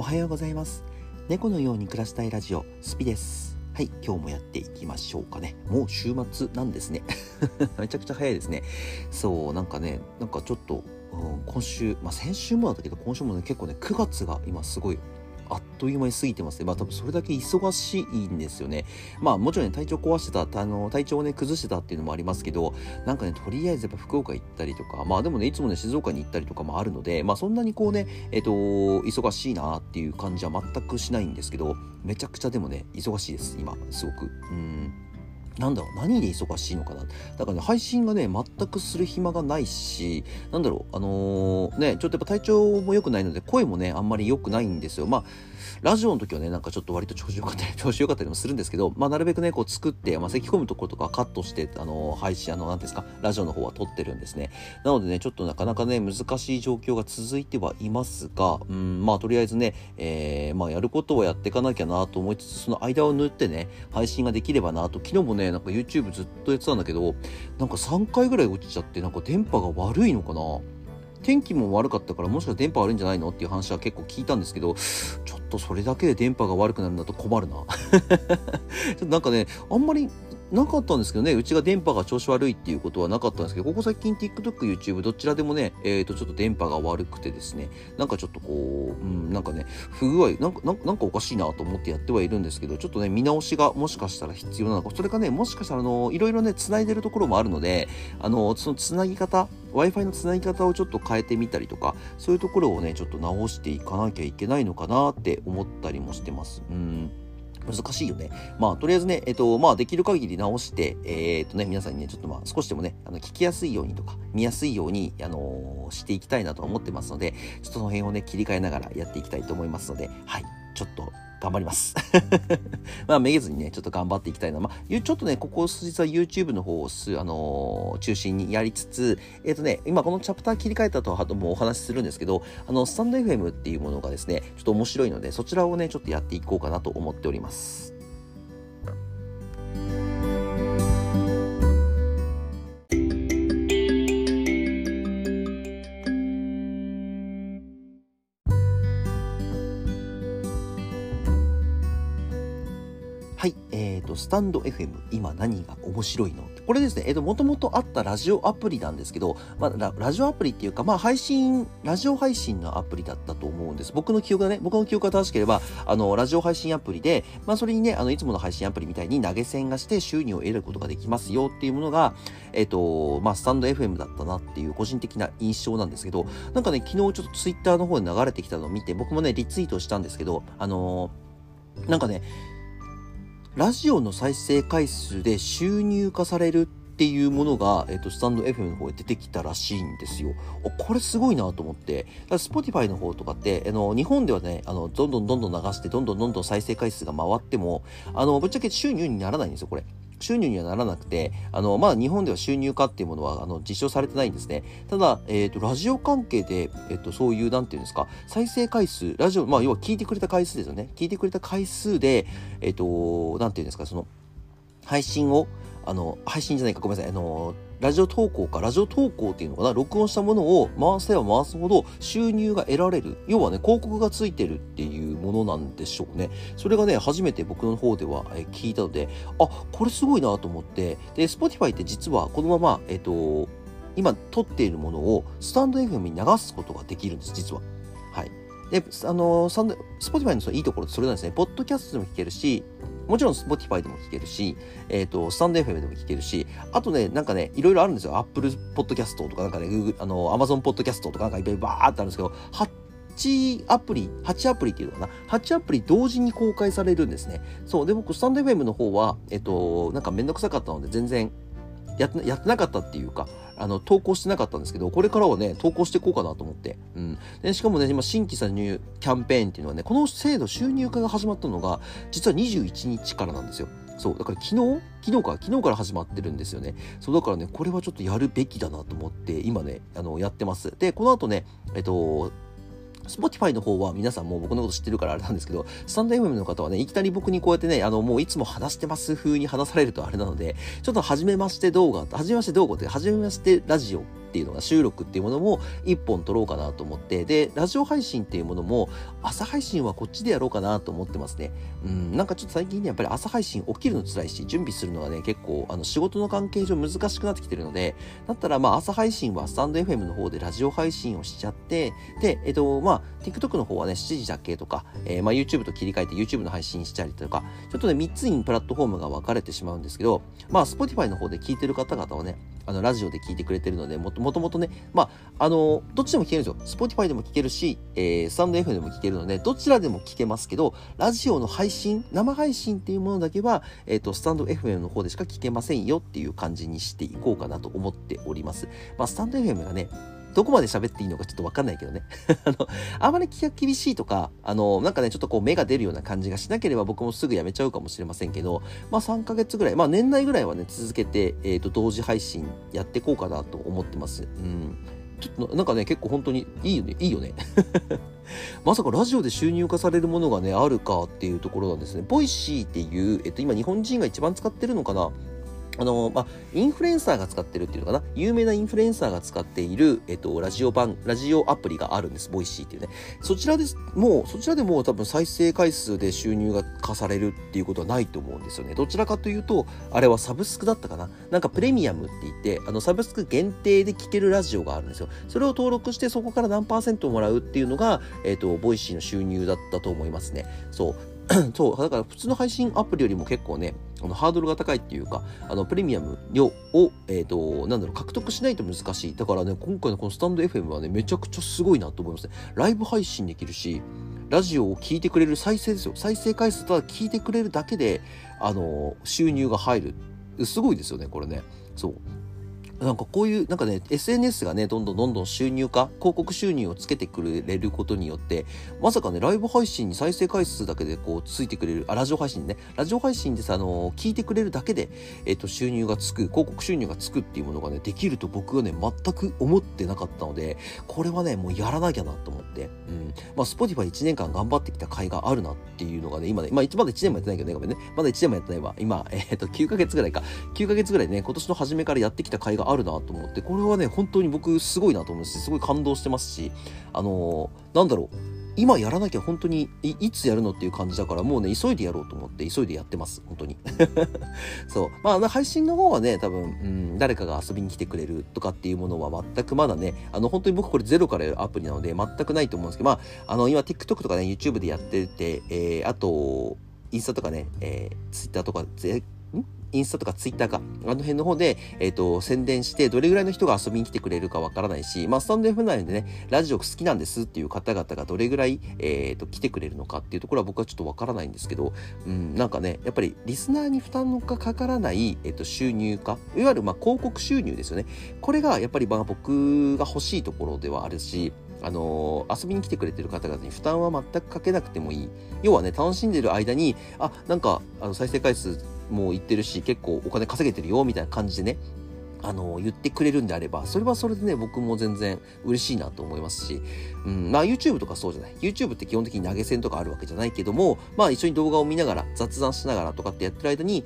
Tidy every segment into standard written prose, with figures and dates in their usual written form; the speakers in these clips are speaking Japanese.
おはようございます。猫のように暮らしたいラジオスピです。はい、今日もやっていきましょうかね。もう週末なんですねめちゃくちゃ早いですね。そう、なんかちょっと、今週、先週もだったけど今週もね、結構ね、9月が今すごいあっという間に過ぎてますね。多分それだけ忙しいんですよね。もちろんね、体調壊してた、体調をね、崩してたっていうのもありますけど、なんかね、とりあえずやっぱ福岡行ったりとか、でもね、いつもね、静岡に行ったりとかもあるので、そんなにこうね、忙しいなっていう感じは全くしないんですけど、めちゃくちゃでもね、忙しいです、今、すごく。何で忙しいのかな。だからね、配信がね、全くする暇がないし、ちょっとやっぱ体調も良くないので、声もね、あんまり良くないんですよ。ラジオの時はね、なんかちょっと割と調子良かったりもするんですけど、なるべくね、こう作って、咳込むところとかカットして、配信、ラジオの方は撮ってるんですね。なのでね、ちょっとなかなかね、難しい状況が続いてはいますが、とりあえずね、やることはやっていかなきゃなと思いつつ、その間を縫ってね、配信ができればなと。昨日もね、なんか YouTube ずっとやってたんだけど、なんか3回ぐらい落ちちゃって、なんか電波が悪いのかな。天気も悪かったから、もしかしたら電波悪いんじゃないのっていう話は結構聞いたんですけど、ちょっとそれだけで電波が悪くなるんだと困るなちょっとなんかね、あんまりなかったんですけどね、うちが電波が調子悪いっていうことはなかったんですけど、ここ最近 TikTok、YouTube どちらでもね、ちょっと電波が悪くてですね、なんかちょっとこう、不具合、なんかおかしいなと思ってやってはいるんですけど、ちょっとね、見直しがもしかしたら必要なのか、それかね、もしかしたらいろいろね、繋いでるところもあるので、その繋ぎ方、Wi-Fi の繋ぎ方をちょっと変えてみたりとか、そういうところをね、ちょっと直していかなきゃいけないのかなって思ったりもしてます。難しいよね。とりあえずね、できる限り直して、皆さんにね、ちょっと少しでもね、聞きやすいようにとか、見やすいように、していきたいなと思ってますので、ちょっとその辺をね、切り替えながらやっていきたいと思いますので、はい、ちょっと頑張ります。めげずにね、ちょっと頑張っていきたいな。ちょっとね、ここ数日は YouTube の方を中心にやりつつ、今このチャプター切り替えたとはもお話しするんですけど、stand.fm っていうものがですね、ちょっと面白いので、そちらをね、ちょっとやっていこうかなと思っております。はい、スタンド FM、今何が面白いの？これですね、もともとあったラジオアプリなんですけど、ラジオアプリっていうか、ラジオ配信のアプリだったと思うんです。僕の記憶が正しければ、ラジオ配信アプリで、それにね、いつもの配信アプリみたいに投げ銭がして収入を得ることができますよっていうものが、スタンド FM だったなっていう個人的な印象なんですけど、なんかね、昨日ちょっとツイッターの方で流れてきたのを見て、僕もね、リツイートしたんですけど、ラジオの再生回数で収入化されるっていうものが、スタンド FM の方で出てきたらしいんですよ。これすごいなと思って。Spotify の方とかって、日本ではね、どんどん流して、どんどん再生回数が回っても、ぶっちゃけ収入にならないんですよ、これ。収入にはならなくて、日本では収入化っていうものは、実証されてないんですね。ただ、ラジオ関係で、そういう、再生回数、ラジオ、要は聞いてくれた回数ですよね。聞いてくれた回数で、ラジオ投稿か、ラジオ投稿っていうのかな、録音したものを回せば回すほど収入が得られる。要はね、広告がついてるっていうものなんでしょうね。それがね、初めて僕の方では聞いたので、これすごいなと思って。で、Spotify って実はこのまま、今撮っているものをスタンド FM に流すことができるんです、実は。はい。で、Spotify のいいところってそれなんですね。ポッドキャストでも聞けるし、もちろん Spotify でも聞けるし、stand.fm でも聞けるし、あとね、いろいろあるんですよ。Apple Podcast とか、Google、Amazon Podcast とか、いっぱいバーってあるんですけど、8アプリっていうのかな。8アプリ同時に公開されるんですね。そう。で、僕、stand.fm の方は、めんどくさかったので、全然、やってなかったっていうか、投稿してなかったんですけど、これからはね、投稿していこうかなと思って。で、しかもね、今、新規参入キャンペーンっていうのはね、この制度収入化が始まったのが、実は21日からなんですよ。そう、だから昨日から始まってるんですよね。そう、だからね、これはちょっとやるべきだなと思って、今ね、やってます。で、この後ね、Spotify の方は皆さんもう僕のこと知ってるからあれなんですけど、スタンド FM の方はね、いきなり僕にこうやってね、もういつも話してます風に話されるとあれなので、ちょっと初めまして動画って、初めましてラジオっていうのが、収録っていうものも一本撮ろうかなと思って、でラジオ配信っていうものも朝配信はこっちでやろうかなと思ってますね。なんかちょっと最近ね、やっぱり朝配信起きるの辛いし、準備するのがね結構仕事の関係上難しくなってきてるので、だったらまあ朝配信はスタンド FM の方でラジオ配信をしちゃって、でまあ TikTok の方はね7時だけとか、まあ YouTube と切り替えて YouTube の配信したりとか、ちょっとね3つにプラットフォームが分かれてしまうんですけど、まあ Spotify の方で聞いてる方々はね、ラジオで聞いてくれてるので、もともとね、まあどっちでも聞けるんですよ。 Spotify でも聞けるし、スタンド FM でも聞けるので、どちらでも聞けますけど、ラジオの配信、生配信っていうものだけは、スタンド FM の方でしか聞けませんよっていう感じにしていこうかなと思っております。まあスタンド FM がねどこまで喋っていいのかちょっとわかんないけどねあまり気が厳しいとか、なんかねちょっとこう目が出るような感じがしなければ僕もすぐやめちゃうかもしれませんけど、まあ3ヶ月ぐらい、まあ年内ぐらいはね続けて、同時配信やっていこうかなと思ってます。ちょっとなんかね結構本当にいいよねまさかラジオで収入化されるものがねあるかっていうところなんですね。ボイシーっていう、今日本人が一番使ってるのかな、インフルエンサーが使ってるっていうのかな、有名なインフルエンサーが使っている、ラジオアプリがあるんです、ボイシーっていうね。そちらでもう多分再生回数で収入が課されるっていうことはないと思うんですよね。どちらかというと、あれはサブスクだったかな、なんかプレミアムって言って、サブスク限定で聴けるラジオがあるんですよ。それを登録して、そこから何%もらうっていうのが、ボイシーの収入だったと思いますね。そう、だから普通の配信アプリよりも結構ね、ハードルが高いっていうか、プレミアムを、獲得しないと難しい。だからね、今回のこのスタンド FM はね、めちゃくちゃすごいなと思いますね。ライブ配信できるし、ラジオを聞いてくれる再生ですよ。再生回数ただ聞いてくれるだけで、収入が入る。すごいですよね、これね。そう。なんかこういう、なんかね、SNS がね、どんどん収入化、広告収入をつけてくれることによって、まさかね、ライブ配信に再生回数だけでこう、ついてくれる、ラジオ配信ね、ラジオ配信でさ、聞いてくれるだけで、収入がつく、広告収入がつくっていうものがね、できると僕はね、全く思ってなかったので、これはね、もうやらなきゃなと思って、まあ、Spotify 1年間頑張ってきた甲斐があるなっていうのがね、今ね、まあ、まだ1年もやってないけどね、ごめんね、まだ1年もやってないわ。今、9ヶ月ぐらいね、今年の初めからやってきた甲斐があるなと思って、これはね本当に僕すごいなと思うし、すごい感動してますし、今やらなきゃ本当に いつやるのっていう感じだから、もうね急いでやろうと思って急いでやってます本当にそう、まあ配信の方はね多分、誰かが遊びに来てくれるとかっていうものは全くまだね、本当に僕これゼロからやるアプリなので全くないと思うんですけど、まあ今 TikTok とかね YouTube でやってて、あとインスタとかね、Twitter とかインスタとかツイッターか、辺の方で、宣伝して、どれぐらいの人が遊びに来てくれるかわからないし、まあ、スタンド F 内でね、ラジオ好きなんですっていう方々がどれぐらい、来てくれるのかっていうところは僕はちょっとわからないんですけど、なんかね、やっぱりリスナーに負担がかからない、収入化、いわゆるまあ広告収入ですよね。これがやっぱりまあ僕が欲しいところではあるし、遊びに来てくれてる方々に負担は全くかけなくてもいい。要はね、楽しんでる間に、なんか、再生回数、もう言ってるし結構お金稼げてるよみたいな感じでね言ってくれるんであれば、それはそれでね僕も全然嬉しいなと思いますし、まあ YouTube とかそうじゃない、 YouTube って基本的に投げ銭とかあるわけじゃないけども、まあ一緒に動画を見ながら雑談しながらとかってやってる間に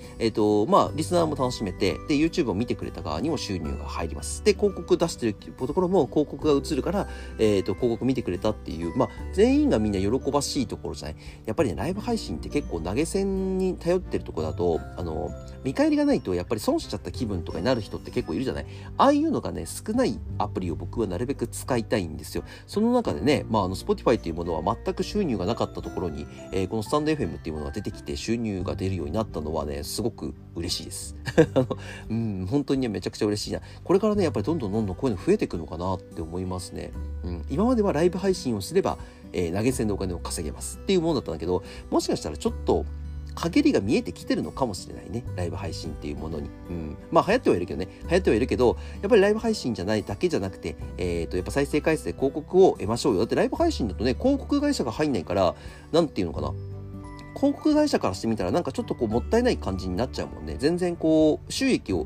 まあリスナーも楽しめて、で YouTube を見てくれた側にも収入が入ります。で広告出してるところも広告が映るから広告見てくれたっていう、まあ全員がみんな喜ばしいところじゃない。やっぱりねライブ配信って結構投げ銭に頼ってるところだと見返りがないとやっぱり損しちゃった気分とかになる人って結構いるじゃない。ああいうのがね少ないアプリを僕はなるべく使いたいんですよ。その中でね、まあSpotify っていうものは全く収入がなかったところに、このスタンド FM っていうものが出てきて収入が出るようになったのはねすごく嬉しいです本当にねめちゃくちゃ嬉しいな。これからねやっぱりどんどんこういうの増えていくのかなって思いますね。今まではライブ配信をすれば、投げ銭でお金を稼げますっていうものだったんだけど、もしかしたらちょっと陰りが見えてきてるのかもしれないね、ライブ配信っていうものに。まあ流行ってはいるけどね、やっぱりライブ配信じゃないだけじゃなくて、やっぱ再生回数で広告を得ましょうよ。だってライブ配信だとね広告会社が入んないから、なんていうのかな、広告会社からしてみたらなんかちょっとこうもったいない感じになっちゃうもんね。全然こう収益という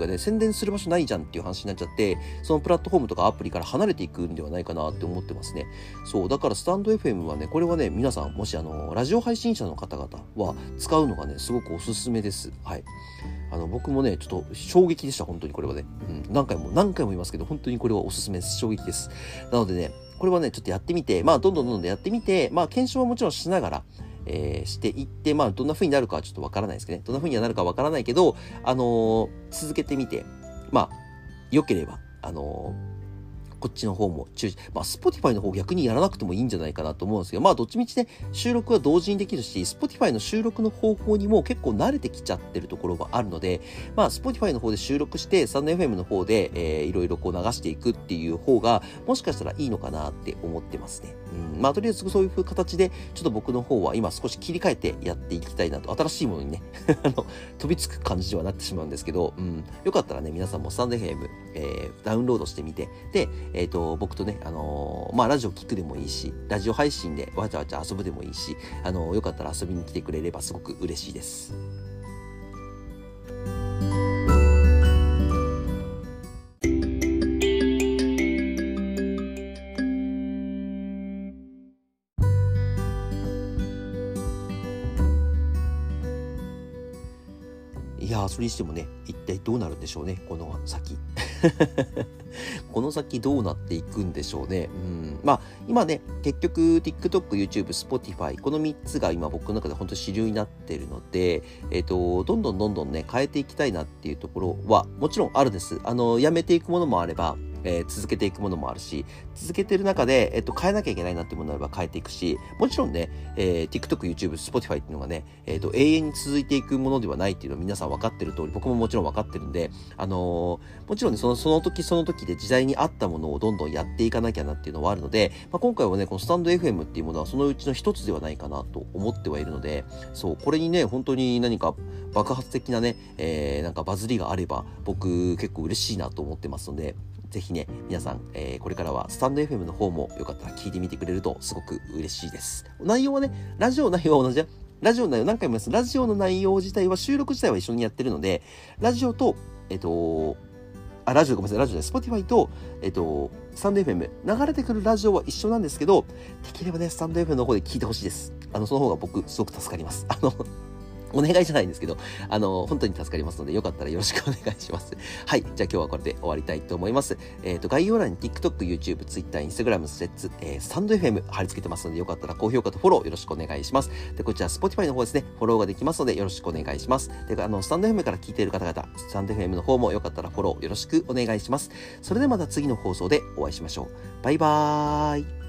かね、宣伝する場所ないじゃんっていう話になっちゃって、そのプラットフォームとかアプリから離れていくんではないかなって思ってますね。そうだからスタンド FM はね、これはね皆さんもしラジオ配信者の方々は使うのがねすごくおすすめです。はい、僕もねちょっと衝撃でした。本当にこれはね、何回も言いますけど本当にこれはおすすめです。衝撃です。なのでね、これはねちょっとやってみて、どんどんやってみて、検証はもちろんしながらしていって、どんな風になるかはちょっとわからないですけどね。どんな風になるかわからないけど、続けてみて、良ければ、こっちの方もSpotify の方逆にやらなくてもいいんじゃないかなと思うんですけど、どっちみちね、収録は同時にできるし、Spotify の収録の方法にも結構慣れてきちゃってるところがあるので、Spotify の方で収録して、stand.fm の方で、いろいろこう流していくっていう方が、もしかしたらいいのかなって思ってますね。とりあえずそういう形で、ちょっと僕の方は今少し切り替えてやっていきたいなと、新しいものにね、飛びつく感じにはなってしまうんですけど、よかったらね、皆さんもstand.fm、ダウンロードしてみて、で、僕とね、ラジオ聞くでもいいし、ラジオ配信でわちゃわちゃ遊ぶでもいいし、よかったら遊びに来てくれればすごく嬉しいです。いやー、それにしてもね、一体どうなるんでしょうね、この先。この先どうなっていくんでしょうね。今ね、結局 TikTok、YouTube、Spotify この3つが今僕の中で本当に主流になってるので、どんどんね変えていきたいなっていうところはもちろんあるんです。やめていくものもあれば、続けていくものもあるし、続けてる中で、変えなきゃいけないなってものあれば変えていくし、もちろんね、TikTok、YouTube、Spotify っていうのがね、永遠に続いていくものではないっていうのは皆さん分かってる通り、僕ももちろん分かってるんで、もちろんね、その時で時代に合ったものをどんどんやっていかなきゃなっていうのはあるので、今回はね、このスタンド FM っていうものはそのうちの一つではないかなと思ってはいるので、そう、これにね、本当に何か爆発的なね、なんかバズりがあれば、僕結構嬉しいなと思ってますので、ぜひね、皆さん、これからはスタンド FM の方もよかったら聞いてみてくれるとすごく嬉しいです。内容はね、ラジオの内容は同じだよ。ラジオの内容、何回も言います。ラジオの内容自体は、収録自体は一緒にやってるので、ラジオと、Spotify と、スタンド FM、流れてくるラジオは一緒なんですけど、できればね、スタンド FM の方で聞いてほしいです。その方が僕、すごく助かります。お願いじゃないんですけど、本当に助かりますので、よかったらよろしくお願いします。はい。じゃあ今日はこれで終わりたいと思います。概要欄に TikTok、YouTube、Twitter、Instagram、Threads、stand.fm 貼り付けてますので、よかったら高評価とフォローよろしくお願いします。で、こちら Spotify の方ですね、フォローができますので、よろしくお願いします。で、stand.fm から聞いている方々、stand.fm の方もよかったらフォローよろしくお願いします。それではまた次の放送でお会いしましょう。バイバーイ。